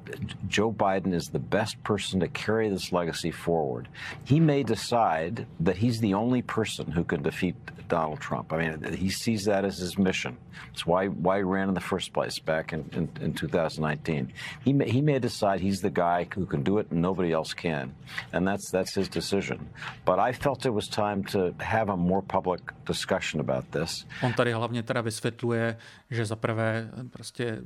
Joe Biden is the best person to carry this legacy forward. He may decide that he's the only person who can defeat Donald Trump. I mean, he sees that as his mission. That's why why he ran in the first place back in, in, in two thousand nineteen. He may, he may decide he's the guy who can do it and nobody else can, and that's that's his decision. But I felt it was time to have a more public discussion about this. On tady hlavně teda vysvětluje, že za prvé prostě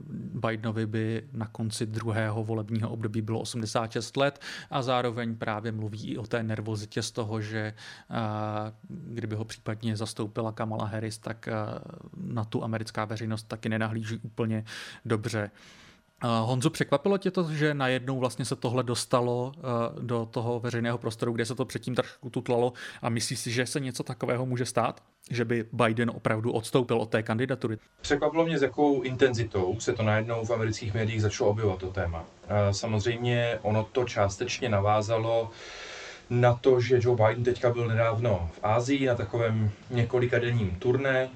Bidenovi by na konci druhého volebního období bylo osmdesát šest let a zároveň právě mluví i o té nervozitě z toho, že a, kdyby ho případně zastoupila Kamala Harris, tak a, na tu americká veřejnost taky nenahlíží úplně dobře. Honzo, překvapilo tě to, že najednou vlastně se tohle dostalo do toho veřejného prostoru, kde se to předtím trošku tutlalo, a myslíš si, že se něco takového může stát? Že by Biden opravdu odstoupil od té kandidatury? Překvapilo mě, s jakou intenzitou se to najednou v amerických médiích začalo objevovat to téma. Samozřejmě ono to částečně navázalo na to, že Joe Biden teďka byl nedávno v Asii na takovém několikadenním turné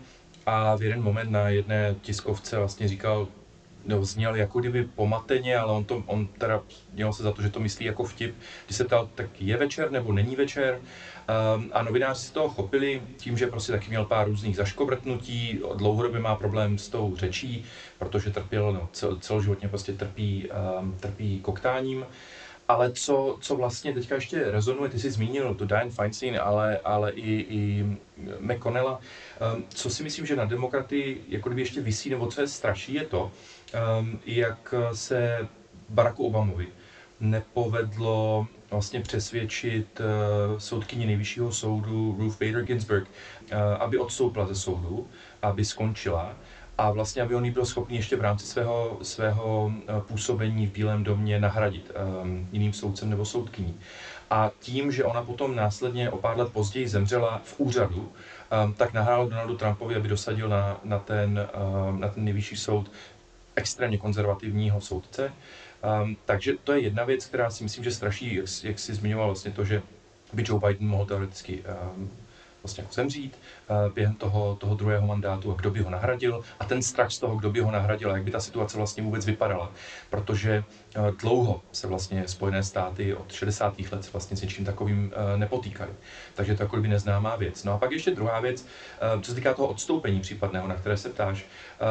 a v jeden moment na jedné tiskovce vlastně říkal, no, zněl jako kdyby pomateně, ale on, to, on teda měl se za to, že to myslí jako vtip. Když se ptal, tak je večer nebo není večer. Um, a novináři se toho chopili tím, že prostě taky měl pár různých zaškobrtnutí. Dlouhodobě má problém s tou řečí, protože trpěl, no, cel, celoživotně prostě trpí, um, trpí koktáním. Ale co, co vlastně teďka ještě rezonuje, ty jsi zmínil tu Dianne Feinstein, ale, ale i, i McConnella. Um, co si myslím, že na demokraty jako kdyby ještě visí, nebo co je straší, je to, Um, jak se Baracku Obamovi nepovedlo vlastně přesvědčit uh, soudkyni nejvyššího soudu Ruth Bader Ginsburg, uh, aby odstoupila ze soudu, aby skončila a vlastně aby on jí byl schopný ještě v rámci svého, svého působení v Bílém domě nahradit um, jiným soudcem nebo soudkyní. A tím, že ona potom následně o pár let později zemřela v úřadu, um, tak nahrálo Donaldu Trumpovi, aby dosadil na, na, ten, um, na ten nejvyšší soud extrémně konzervativního soudce. Um, takže to je jedna věc, která si myslím, že straší, jak, jak si zmiňoval vlastně to, že by Joe Biden mohl teoreticky um, vlastně jako zemřít uh, během toho, toho druhého mandátu a kdo by ho nahradil a ten strach z toho, kdo by ho nahradil a jak by ta situace vlastně vůbec vypadala. Protože uh, dlouho se vlastně Spojené státy od šedesátých let se vlastně s něčím takovým uh, nepotýkaly. Takže to jako by neznámá věc. No a pak ještě druhá věc, uh, co se týká toho odstoupení případného, na které se ptáš,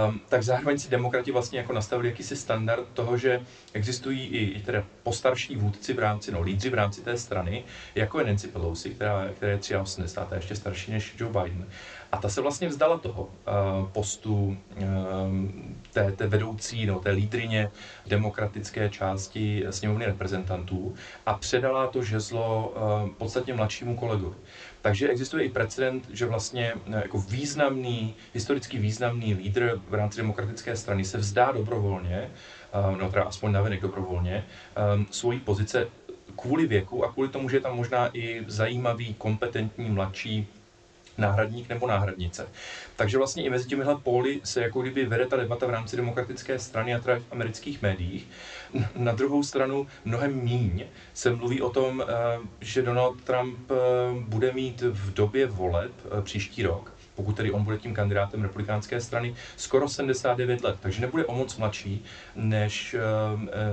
um, tak zároveň si demokrati vlastně jako nastavili jakýsi standard toho, že existují i, i teda postarší vůdci v rámci, no lídři v rámci té strany, jako je Nancy Pelosi, která, která je osmdesát tři a ještě starší než Joe Biden. A ta se vlastně vzdala toho postu té, té vedoucí, no, té lídrině demokratické části sněmovny reprezentantů a předala to žezlo podstatně mladšímu kolegovi. Takže existuje i precedent, že vlastně jako významný, historicky významný lídr v rámci demokratické strany se vzdá dobrovolně, no teda aspoň navenek dobrovolně, svojí pozice kvůli věku a kvůli tomu, že je tam možná i zajímavý, kompetentní, mladší náhradník nebo náhradnice. Takže vlastně i mezi těmihle póly se jako kdyby vede ta debata v rámci demokratické strany a teda v amerických médiích. Na druhou stranu mnohem míň se mluví o tom, že Donald Trump bude mít v době voleb příští rok, pokud tedy on bude tím kandidátem republikánské strany, skoro sedmdesát devět let, takže nebude o moc mladší než,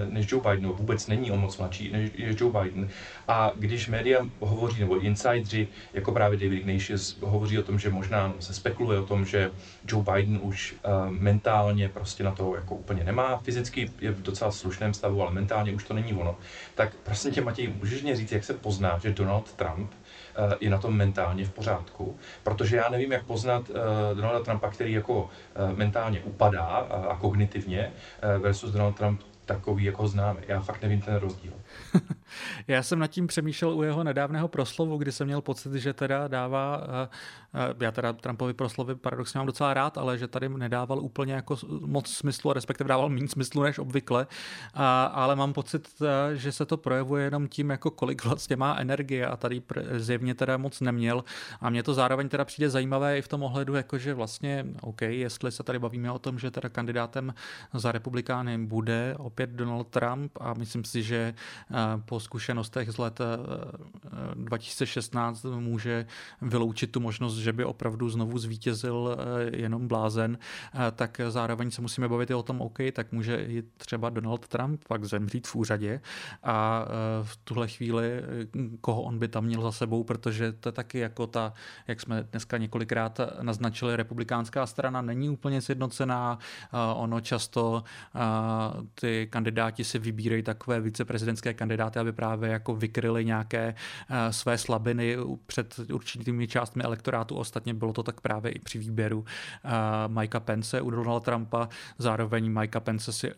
než Joe Biden, vůbec není o moc mladší než Joe Biden. A když média hovoří, nebo insidři, jako právě David Ignatius, hovoří o tom, že možná se spekuluje o tom, že Joe Biden už mentálně prostě na to jako úplně nemá, fyzicky je v docela slušném stavu, ale mentálně už to není ono. Tak prosím tě, Matěj, můžeš mě říct, jak se pozná, že Donald Trump je na tom mentálně v pořádku, protože já nevím, jak poznat Donalda Trumpa, který jako mentálně upadá a kognitivně versus Donald Trump, takový, jak ho známe. Já fakt nevím ten rozdíl. Já jsem nad tím přemýšlel u jeho nedávného proslovu, kdy jsem měl pocit, že teda dává, já teda Trumpovi proslovy paradoxně mám docela rád, ale že tady nedával úplně jako moc smyslu, a respektive dával méně smyslu než obvykle, a, ale mám pocit, že se to projevuje jenom tím, jako kolik vlastně má energie, a tady zjevně teda moc neměl. A mně to zároveň teda přijde zajímavé i v tom ohledu, jakože vlastně, OK, jestli se tady bavíme o tom, že teda kandidátem za republikány bude opět Donald Trump, a myslím si, že po zkušenostech z let dva tisíce šestnáct může vyloučit tu možnost, že by opravdu znovu zvítězil jenom blázen, tak zároveň se musíme bavit i o tom, OK, tak může i třeba Donald Trump pak zemřít v úřadě, a v tuhle chvíli koho on by tam měl za sebou, protože to taky jako ta, jak jsme dneska několikrát naznačili, republikánská strana není úplně sjednocená, ono často ty kandidáti si vybírají takové viceprezidentské kandidáty, aby právě jako vykryli nějaké své slabiny před určitými částmi elektorátu. Ostatně bylo to tak právě i při výběru Mikea Pence u Donald Trumpa. Zároveň Mikea Pence si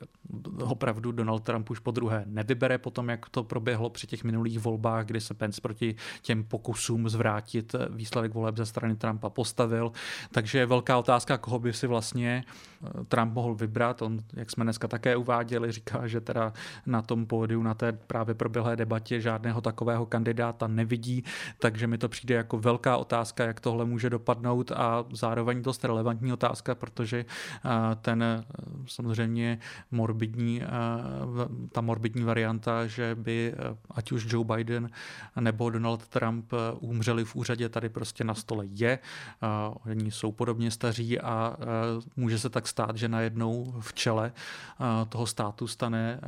opravdu Donald Trump už po druhé nevybere potom, jak to proběhlo při těch minulých volbách, kdy se Pence proti těm pokusům zvrátit výsledek voleb ze strany Trumpa postavil. Takže je velká otázka, koho by si vlastně Trump mohl vybrat. On, jak jsme dneska také uváděli, říká, že teda na tom pódiu, na té právě proběhlé debatě žádného takového kandidáta nevidí, takže mi to přijde jako velká otázka, jak tohle může dopadnout, a zároveň dost relevantní otázka, protože ten samozřejmě morbidní, ta morbidní varianta, že by ať už Joe Biden nebo Donald Trump umřeli v úřadě, tady prostě na stole je. Oni jsou podobně staří a může se tak stát, že najednou v čele toho státu stane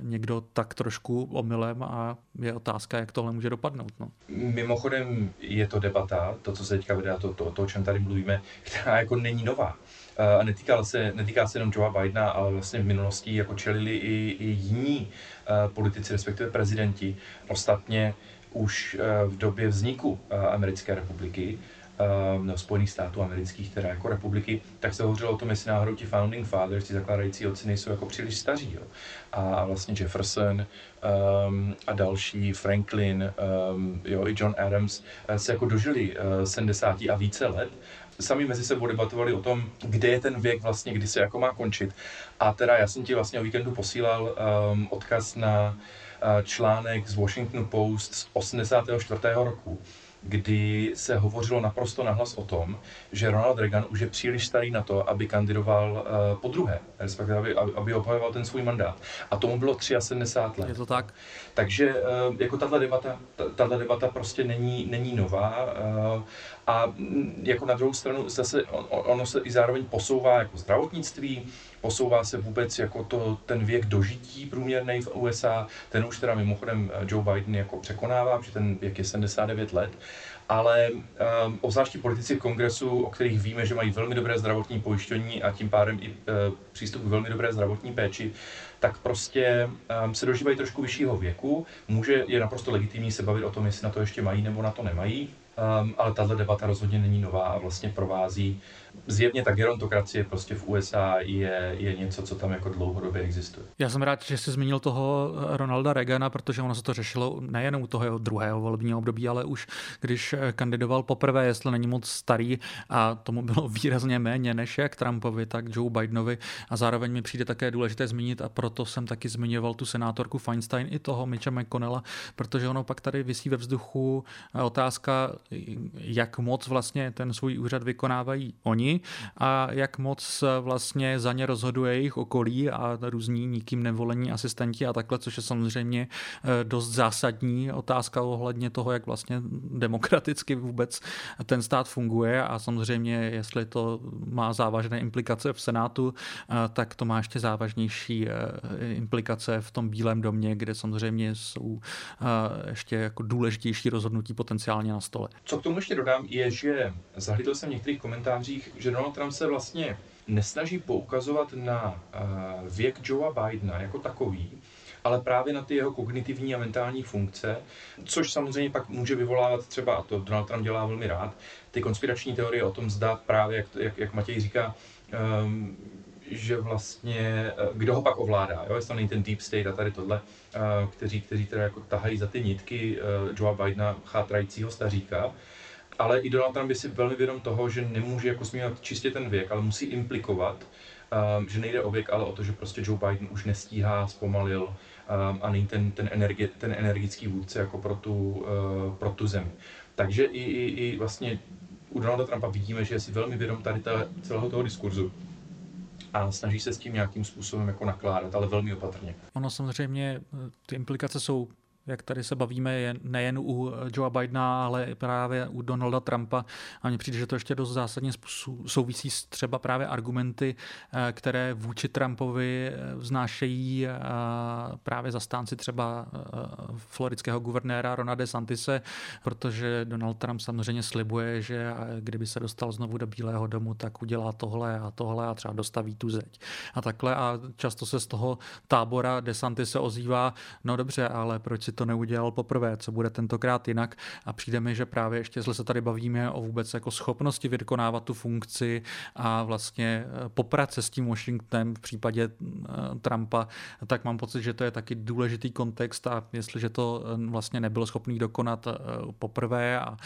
někdo tak trošku omylem, a je otázka, jak tohle může dopadnout. No. Mimochodem je to debata, to, co se teďka vydá, to, to, to, o čem tady mluvíme, která jako není nová. A netýká se, netýká se jenom Joea Bidena, ale vlastně v minulosti jako čelili i, i jiní politici, respektive prezidenti. Ostatně už v době vzniku americké republiky, no, Spojených států amerických, teda jako republiky, tak se hovořilo o tom, jestli náhodou ti founding fathers, ti zakládající otciny, jsou jako příliš staří. Jo. A vlastně Jefferson um, a další, Franklin, um, jo, i John Adams se jako dožili uh, sedmdesáti a více let. Sami mezi sebou debatovali o tom, kde je ten věk vlastně, kdy se jako má končit. A teda já jsem ti vlastně o víkendu posílal um, odkaz na uh, článek z Washington Post z osmdesátého čtvrtého roku, kdy se hovořilo naprosto nahlas o tom, že Ronald Reagan už je příliš starý na to, aby kandidoval uh, podruhé, respektive aby, aby obhajoval ten svůj mandát. A tomu bylo sedmdesát tři let. Je to tak? Takže uh, jako tato debata, tato debata prostě není, není nová. Uh, a jako na druhou stranu zase on, ono se i zároveň posouvá jako zdravotnictví, posouvá se vůbec jako to, ten věk dožití průměrnej v U S A, ten už teda mimochodem Joe Biden jako překonává, protože ten věk je sedmdesát devět let, ale um, obzvláště politici kongresu, o kterých víme, že mají velmi dobré zdravotní pojištění a tím pádem i uh, přístup k velmi dobré zdravotní péči, tak prostě um, se dožívají trošku vyššího věku, může, je naprosto legitimní se bavit o tom, jestli na to ještě mají nebo na to nemají, um, ale tato debata rozhodně není nová a vlastně provází zjevně ta gerontokracie prostě v U S A je, je něco, co tam jako dlouhodobě existuje. Já jsem rád, že jsi zmínil toho Ronalda Reagana, protože ono se to řešilo nejen u toho jeho druhého volebního období, ale už když kandidoval poprvé, jestli není moc starý, a tomu bylo výrazně méně než jak Trumpovi, tak Joe Bidenovi, a zároveň mi přijde také důležité zmínit, a proto jsem taky zmiňoval tu senátorku Feinstein i toho Mitcha McConnella, protože ono pak tady visí ve vzduchu otázka, jak moc vlastně ten svůj úřad vykonávají oni a jak moc vlastně za ně rozhoduje jejich okolí a různí nikým nevolení asistenti a takhle, což je samozřejmě dost zásadní otázka ohledně toho, jak vlastně demokraticky vůbec ten stát funguje, a samozřejmě, jestli to má závažné implikace v Senátu, tak to má ještě závažnější implikace v tom Bílém domě, kde samozřejmě jsou ještě jako důležitější rozhodnutí potenciálně na stole. Co k tomu ještě dodám je, že zahlídl jsem v některých komentářích, že Donald Trump se vlastně nesnaží poukazovat na věk Joea Bidena jako takový, ale právě na ty jeho kognitivní a mentální funkce, což samozřejmě pak může vyvolávat třeba, a to Donald Trump dělá velmi rád, ty konspirační teorie o tom, zda právě, jak, jak, jak Matěj říká, um, že vlastně, kdo ho pak ovládá, jo? Jestli to není ten deep state a tady tohle, kteří, kteří teda jako tahají za ty nitky Joea Bidena, chátrajícího staříka. Ale i Donald Trump je si velmi vědom toho, že nemůže jako směnit čistě ten věk, ale musí implikovat, um, že nejde o věk, ale o to, že prostě Joe Biden už nestíhá, zpomalil um, a není ten, ten, energi, ten energický vůdce jako pro tu, uh, pro tu zemi. Takže i, i, i vlastně u Donalda Trumpa vidíme, že je si velmi vědom tady ta, celého toho diskurzu a snaží se s tím nějakým způsobem jako nakládat, ale velmi opatrně. Ono samozřejmě, ty implikace jsou, jak tady se bavíme, nejen u Joea Bidena, ale i právě u Donalda Trumpa. A mně přijde, že to ještě dost zásadně souvisí s třeba právě argumenty, které vůči Trumpovi vznášejí právě zastánci třeba floridského guvernéra Rona DeSantise, protože Donald Trump samozřejmě slibuje, že kdyby se dostal znovu do Bílého domu, tak udělá tohle a tohle a třeba dostaví tu zeď a takhle. A často se z toho tábora DeSantise ozývá, no dobře, ale proč si to neudělal poprvé, co bude tentokrát jinak. A přijde mi, že právě ještě, jestli se tady bavíme o vůbec jako schopnosti vykonávat tu funkci a vlastně poprat se s tím Washingtonem v případě Trumpa, tak mám pocit, že to je taky důležitý kontext a jestliže to vlastně nebylo schopný dokonat poprvé a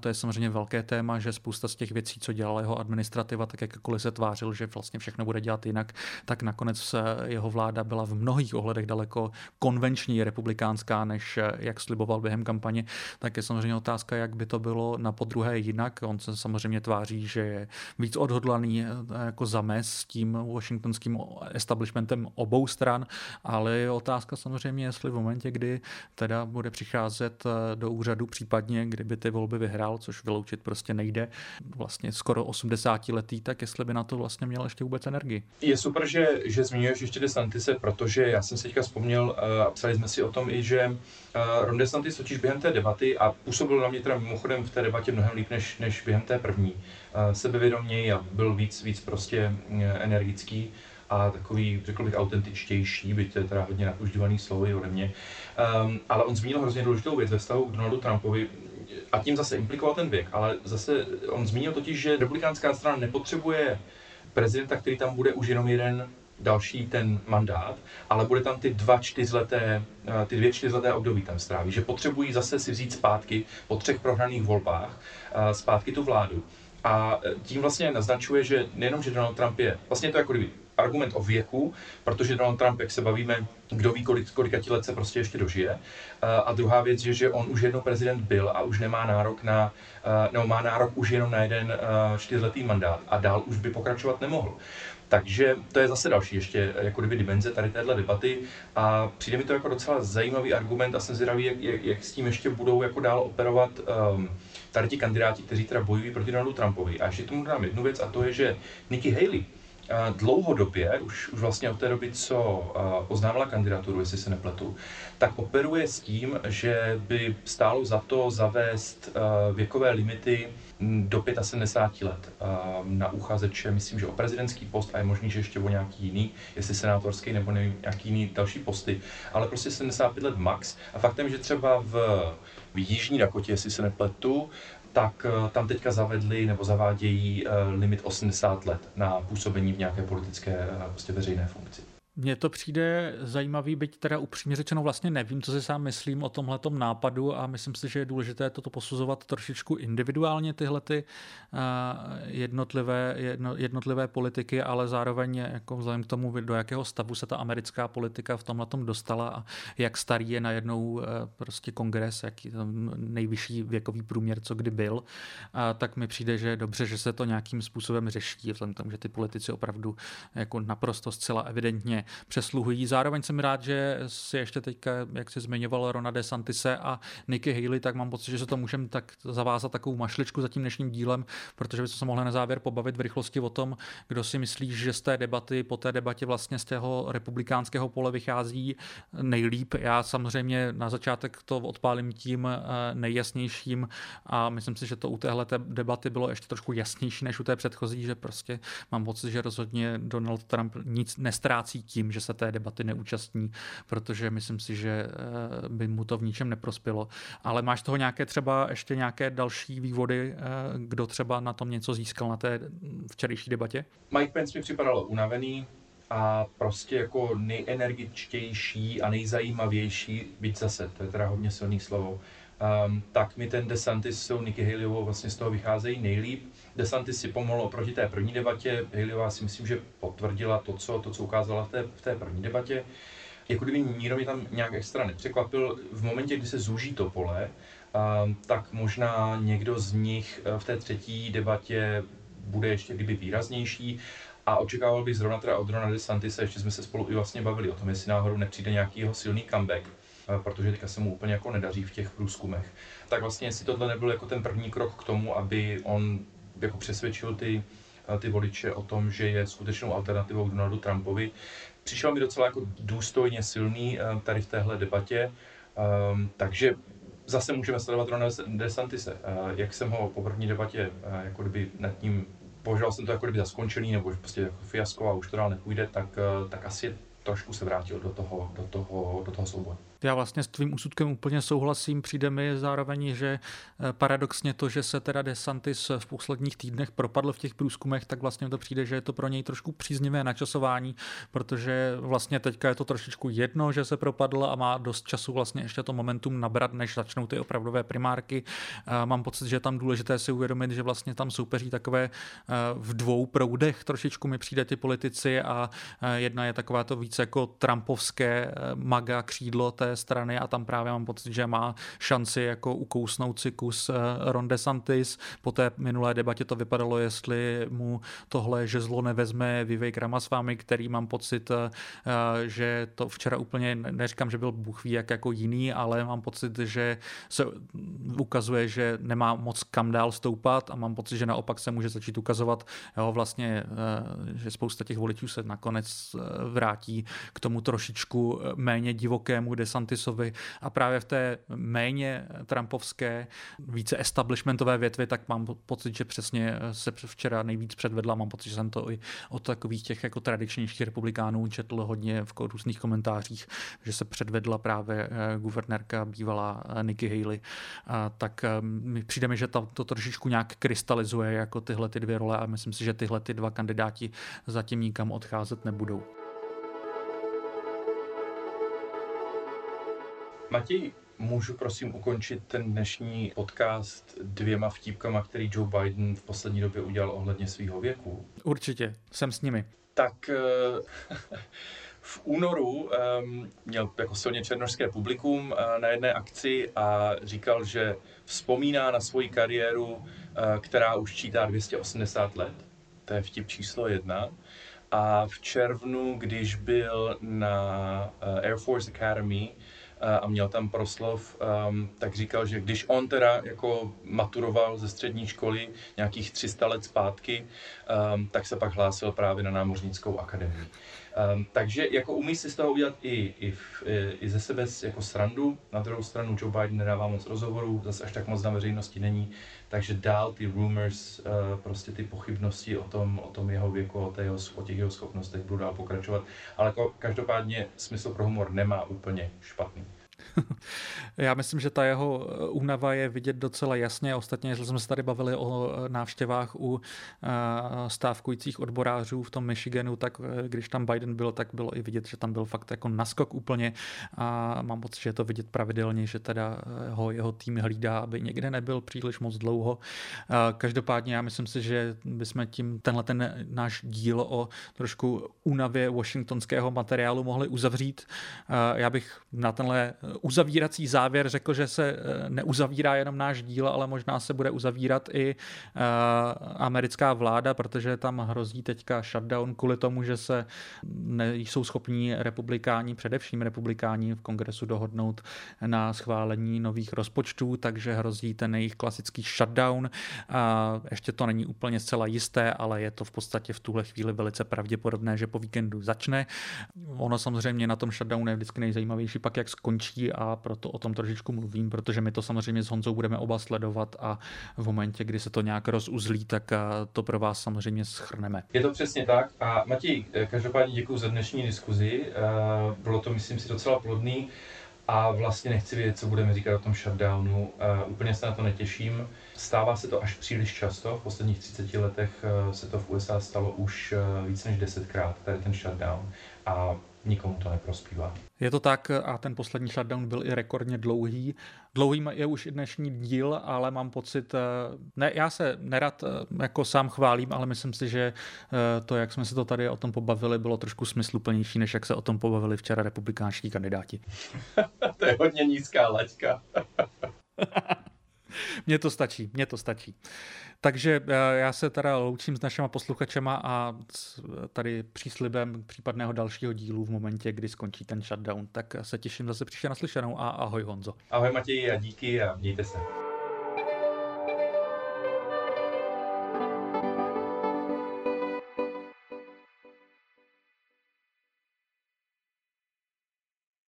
to je samozřejmě velké téma, že spousta z těch věcí, co dělala jeho administrativa, tak jakkoliv se tvářil, že vlastně všechno bude dělat jinak, tak nakonec jeho vláda byla v mnohých ohledech daleko konvenční republikánská, než jak sliboval během kampaně, tak je samozřejmě otázka, jak by to bylo na podruhé jinak. On se samozřejmě tváří, že je víc odhodlaný jako zamez s tím washingtonským establishmentem obou stran, ale je otázka samozřejmě, jestli v momentě, kdy teda bude přicházet do úřadu, případně kdyby ty volby vyhrál, což vyloučit prostě nejde, vlastně skoro osmdesátiletý, tak jestli by na to vlastně měl ještě vůbec energii. Je super, že, že zmiňuješ ještě DeSantise, protože já jsem si teďka vzpomněl a psali jsme si o tom i, že Ron DeSantis totiž během té debaty, a působil na mě teda mimochodem v té debatě mnohem líp než, než během té první, sebevědoměji a byl víc, víc prostě energický a takový, řekl bych, autentičtější, byť to je teda hodně nadužívaný slovo ode mě. Um, ale on zmínil hrozně důležitou věc ve vztahu k Donaldu Trumpovi a tím zase implikoval ten věk, ale zase on zmínil totiž, že republikánská strana nepotřebuje prezidenta, který tam bude už jenom jeden další ten mandát, ale bude tam ty dva čtyřleté, ty dvě čtyřleté období tam stráví, že potřebují zase si vzít zpátky po třech prohraných volbách zpátky tu vládu. A tím vlastně naznačuje, že nejenom, že Donald Trump je, vlastně to jako kdyby argument o věku, protože Donald Trump, jak se bavíme, kdo ví, kolik, kolika let se prostě ještě dožije. A druhá věc je, že on už jednou prezident byl a už nemá nárok na, nebo má nárok už jenom na jeden čtyřletý mandát a dál už by pokračovat nemohl. Takže to je zase další ještě jako kdyby dimenze tady téhle debaty a přijde mi to jako docela zajímavý argument a jsem zvědavý, jak, jak, jak s tím ještě budou jako dál operovat um, tady ti kandidáti, kteří teda bojují proti Donaldu Trumpovi. A ještě tomu dám jednu věc a to je, že Nikki Haley uh, dlouhodobě, už, už vlastně od té doby, co uh, oznámila kandidaturu, jestli se nepletu, tak operuje s tím, že by stálo za to zavést uh, věkové limity do sedmdesáti pěti let na uchazeče, myslím, že o prezidentský post a je možný, že ještě o nějaký jiný, jestli senátorský nebo nevím, nějaký jiný další posty, ale prostě sedmdesát pět let max. A faktem, že třeba v, v Jižní Dakotě, jestli se nepletu, tak tam teďka zavedli nebo zavádějí limit osmdesát let na působení v nějaké politické prostě veřejné funkci. Mně to přijde zajímavý, byť teda upřímně řečeno vlastně nevím, co si sám myslím o tomhletom nápadu a myslím si, že je důležité toto posuzovat trošičku individuálně tyhle ty jednotlivé, jedno, jednotlivé politiky, ale zároveň jako vzhledem k tomu, do jakého stavu se ta americká politika v tomhletom dostala a jak starý je najednou prostě kongres, jaký nejvyšší věkový průměr, co kdy byl, a tak mi přijde, že je dobře, že se to nějakým způsobem řeší, vzhledem k tomu, že ty politici opravdu jako naprosto zcela evidentně přesluhují. Zároveň jsem rád, že si ještě teďka, jak jsi zmiňoval Rona DeSantise a Nikki Haley, tak mám pocit, že se to můžeme tak zavázat takovou mašličku za tím dnešním dílem, protože bychom se mohli na závěr pobavit v rychlosti o tom, kdo si myslí, že z té debaty, po té debatě vlastně z toho republikánského pole vychází nejlíp. Já samozřejmě na začátek to odpálím tím nejjasnějším a myslím si, že to u téhle debaty bylo ještě trošku jasnější než u té předchozí, že prostě mám pocit, že rozhodně Donald Trump nic nestrácí tím, že se té debaty neúčastní, protože myslím si, že by mu to v ničem neprospělo. Ale máš toho nějaké třeba ještě nějaké další vývody, kdo třeba na tom něco získal na té včerejší debatě? Mike Pence mi připadalo unavený a prostě jako nejenergičtější a nejzajímavější, byť zase, to je teda hodně silný slovo, um, tak mi ten DeSantis s Nikki Haleyovou vlastně z toho vycházejí nejlíp. DeSantis si pomohl oproti té první debatě, Haleyová si myslím, že potvrdila to, co, to, co ukázala v té, v té první debatě. Jako kdyby nikdo mě tam nějak extra nepřekvapil, v momentě, kdy se zúží to pole, um, tak možná někdo z nich v té třetí debatě bude ještě kdyby výraznější. A očekával bych zrovna teda od Rona DeSantise, ještě jsme se spolu i vlastně bavili o tom, jestli náhodou nepřijde nějaký jeho silný comeback, protože teďka se mu úplně jako nedaří v těch průzkumech. Tak vlastně jestli tohle nebyl jako ten první krok k tomu, aby on jako přesvědčil ty, ty voliče o tom, že je skutečnou alternativou k Donaldu Trumpovi. Přišel mi docela jako důstojně silný tady v téhle debatě, takže zase můžeme sledovat Rona DeSantise. Jak jsem ho po první debatě jako kdyby nad tím považoval jsem to jako kdyby za skončený, nebo prostě jako fiasko a už to dál nepůjde, tak, tak asi trošku se vrátil do toho, do toho, do toho souboje. Já vlastně s tvým úsudkem úplně souhlasím. Přijde mi zároveň, že paradoxně to, že se teda DeSantis v posledních týdnech propadl v těch průzkumech, tak vlastně to přijde, že je to pro něj trošku příznivé načasování, protože vlastně teďka je to trošičku jedno, že se propadl a má dost času vlastně ještě to momentum nabrat, než začnou ty opravdové primárky. Mám pocit, že je tam důležité si uvědomit, že vlastně tam soupeří takové v dvou proudech trošičku mi přijde ty politici a jedna je taková to více jako trumpovské maga křídlo té strany a tam právě mám pocit, že má šanci jako ukousnout si kus Ron DeSantis. Po té minulé debatě to vypadalo, jestli mu tohle žezlo nevezme Vivek Ramaswamy, který mám pocit, že to včera úplně, neříkám, že byl bůhví jak jako jiný, ale mám pocit, že se ukazuje, že nemá moc kam dál stoupat a mám pocit, že naopak se může začít ukazovat, jo, vlastně, že spousta těch voličů se nakonec vrátí k tomu trošičku méně divokému DeSantisovi. A právě v té méně trumpovské, více establishmentové větvi, tak mám pocit, že přesně se včera nejvíc předvedla. Mám pocit, že jsem to i od takových těch jako tradičnějších republikánů četl hodně v různých komentářích, že se předvedla právě guvernérka bývalá Nikki Haley. A tak mi přijde mi, že to trošičku nějak krystalizuje jako tyhle ty dvě role a myslím si, že tyhle ty dva kandidáti zatím nikam odcházet nebudou. Matěj, můžu prosím ukončit ten dnešní podcast dvěma vtípkama, který Joe Biden v poslední době udělal ohledně svého věku? Určitě, jsem s nimi. Tak v únoru měl jako silně černošské publikum na jedné akci a říkal, že vzpomíná na svoji kariéru, která už čítá dvě stě osmdesát let. To je vtip číslo jedna. A v červnu, když byl na Air Force Academy, a měl tam proslov, um, tak říkal, že když on teda jako maturoval ze střední školy nějakých tři sta let zpátky, um, tak se pak hlásil právě na námořnickou akademii. Um, takže jako umí si z toho udělat i, i, v, i ze sebe jako srandu. Na druhou stranu Joe Biden nedává moc rozhovorů, zase až tak moc na veřejnosti není, takže dál ty rumors, uh, prostě ty pochybnosti o tom, o tom jeho věku, o, té jeho, o těch jeho schopnostech budou dál pokračovat. Ale jako každopádně smysl pro humor nemá úplně špatný. Já myslím, že ta jeho únava je vidět docela jasně. Ostatně, jestli jsme se tady bavili o návštěvách u stávkujících odborářů v tom Michiganu, tak když tam Biden byl, tak bylo i vidět, že tam byl fakt jako naskok úplně a mám pocit, že je to vidět pravidelně, že teda ho jeho tým hlídá, aby někde nebyl příliš moc dlouho. Každopádně já myslím si, že bychom tím tenhle ten náš díl o trošku únavě washingtonského materiálu mohli uzavřít. Já bych na tenhle uzavírací závěr řekl, že se neuzavírá jenom náš díl, ale možná se bude uzavírat i uh, americká vláda, protože tam hrozí teďka shutdown kvůli tomu, že se nejsou schopní republikáni, především republikáni v kongresu dohodnout na schválení nových rozpočtů, takže hrozí ten jejich klasický shutdown. Uh, ještě to není úplně zcela jisté, ale je to v podstatě v tuhle chvíli velice pravděpodobné, že po víkendu začne. Ono samozřejmě na tom shutdownu je vždycky nejzajímavější pak, jak skončí souvislostí a proto o tom trošičku mluvím, protože my to samozřejmě s Honzou budeme oba sledovat a v momentě, kdy se to nějak rozuzlí, tak to pro vás samozřejmě schrneme. Je to přesně tak a Matěj, každopádně děkuji za dnešní diskuzi, bylo to myslím si docela plodný a vlastně nechci vědět, co budeme říkat o tom shutdownu, úplně se na to netěším. Stává se to až příliš často, v posledních třiceti letech se to v U S A stalo už víc než desetkrát, tady ten shutdown a nikomu to neprospívá. Je to tak a ten poslední shutdown byl i rekordně dlouhý. Dlouhý je už i dnešní díl, ale mám pocit, ne, já se nerad jako sám chválím, ale myslím si, že to, jak jsme se to tady o tom pobavili, bylo trošku smysluplnější, než jak se o tom pobavili včera republikánští kandidáti. To je hodně nízká laťka. Mně to stačí, mně to stačí. Takže já se teda loučím s našima posluchačema a tady příslibem případného dalšího dílu v momentě, kdy skončí ten shutdown, tak se těším zase příště naslyšenou a ahoj Honzo. Ahoj Matěji a díky a mějte se.